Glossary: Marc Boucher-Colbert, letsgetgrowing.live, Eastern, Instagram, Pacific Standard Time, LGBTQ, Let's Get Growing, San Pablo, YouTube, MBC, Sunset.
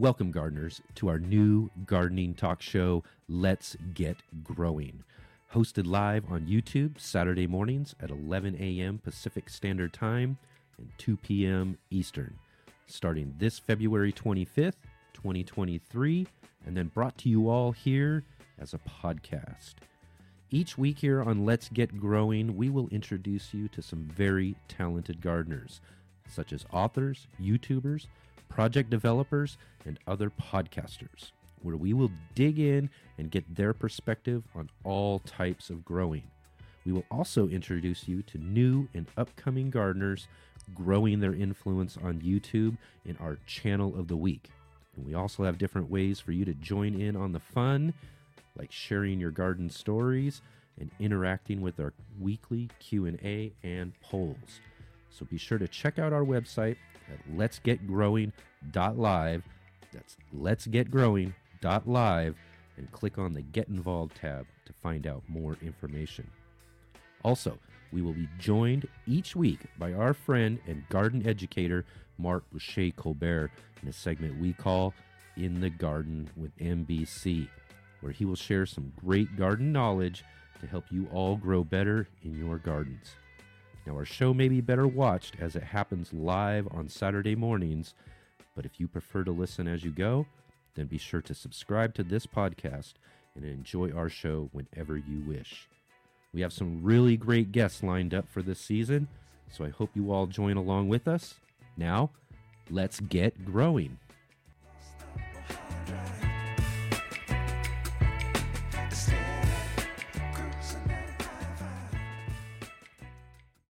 Welcome, gardeners, to our new gardening talk show, Let's Get Growing, hosted live on YouTube Saturday mornings at 11 a.m. Pacific Standard Time and 2 p.m. Eastern, starting this February 25th, 2023, and then brought to you all here as a podcast. Each week here on Let's Get Growing, we will introduce you to some very talented gardeners, such as authors, YouTubers, project developers, and other podcasters, where we will dig in and get their perspective on all types of growing. We will also introduce you to new and upcoming gardeners growing their influence on YouTube in our Channel of the Week. And we also have different ways for you to join in on the fun, like sharing your garden stories and interacting with our weekly Q&A and polls. So be sure to check out our website at letsgetgrowing.live. That's letsgetgrowing.live, and click on the Get Involved tab to find out more information. Also, we will be joined each week by our friend and garden educator, Marc Boucher-Colbert, in a segment we call In the Garden with MBC, where he will share some great garden knowledge to help you all grow better in your gardens. Now, our show may be better watched as it happens live on Saturday mornings, but if you prefer to listen as you go, then be sure to subscribe to this podcast and enjoy our show whenever you wish. We have some really great guests lined up for this season, so I hope you all join along with us. Now, let's get growing.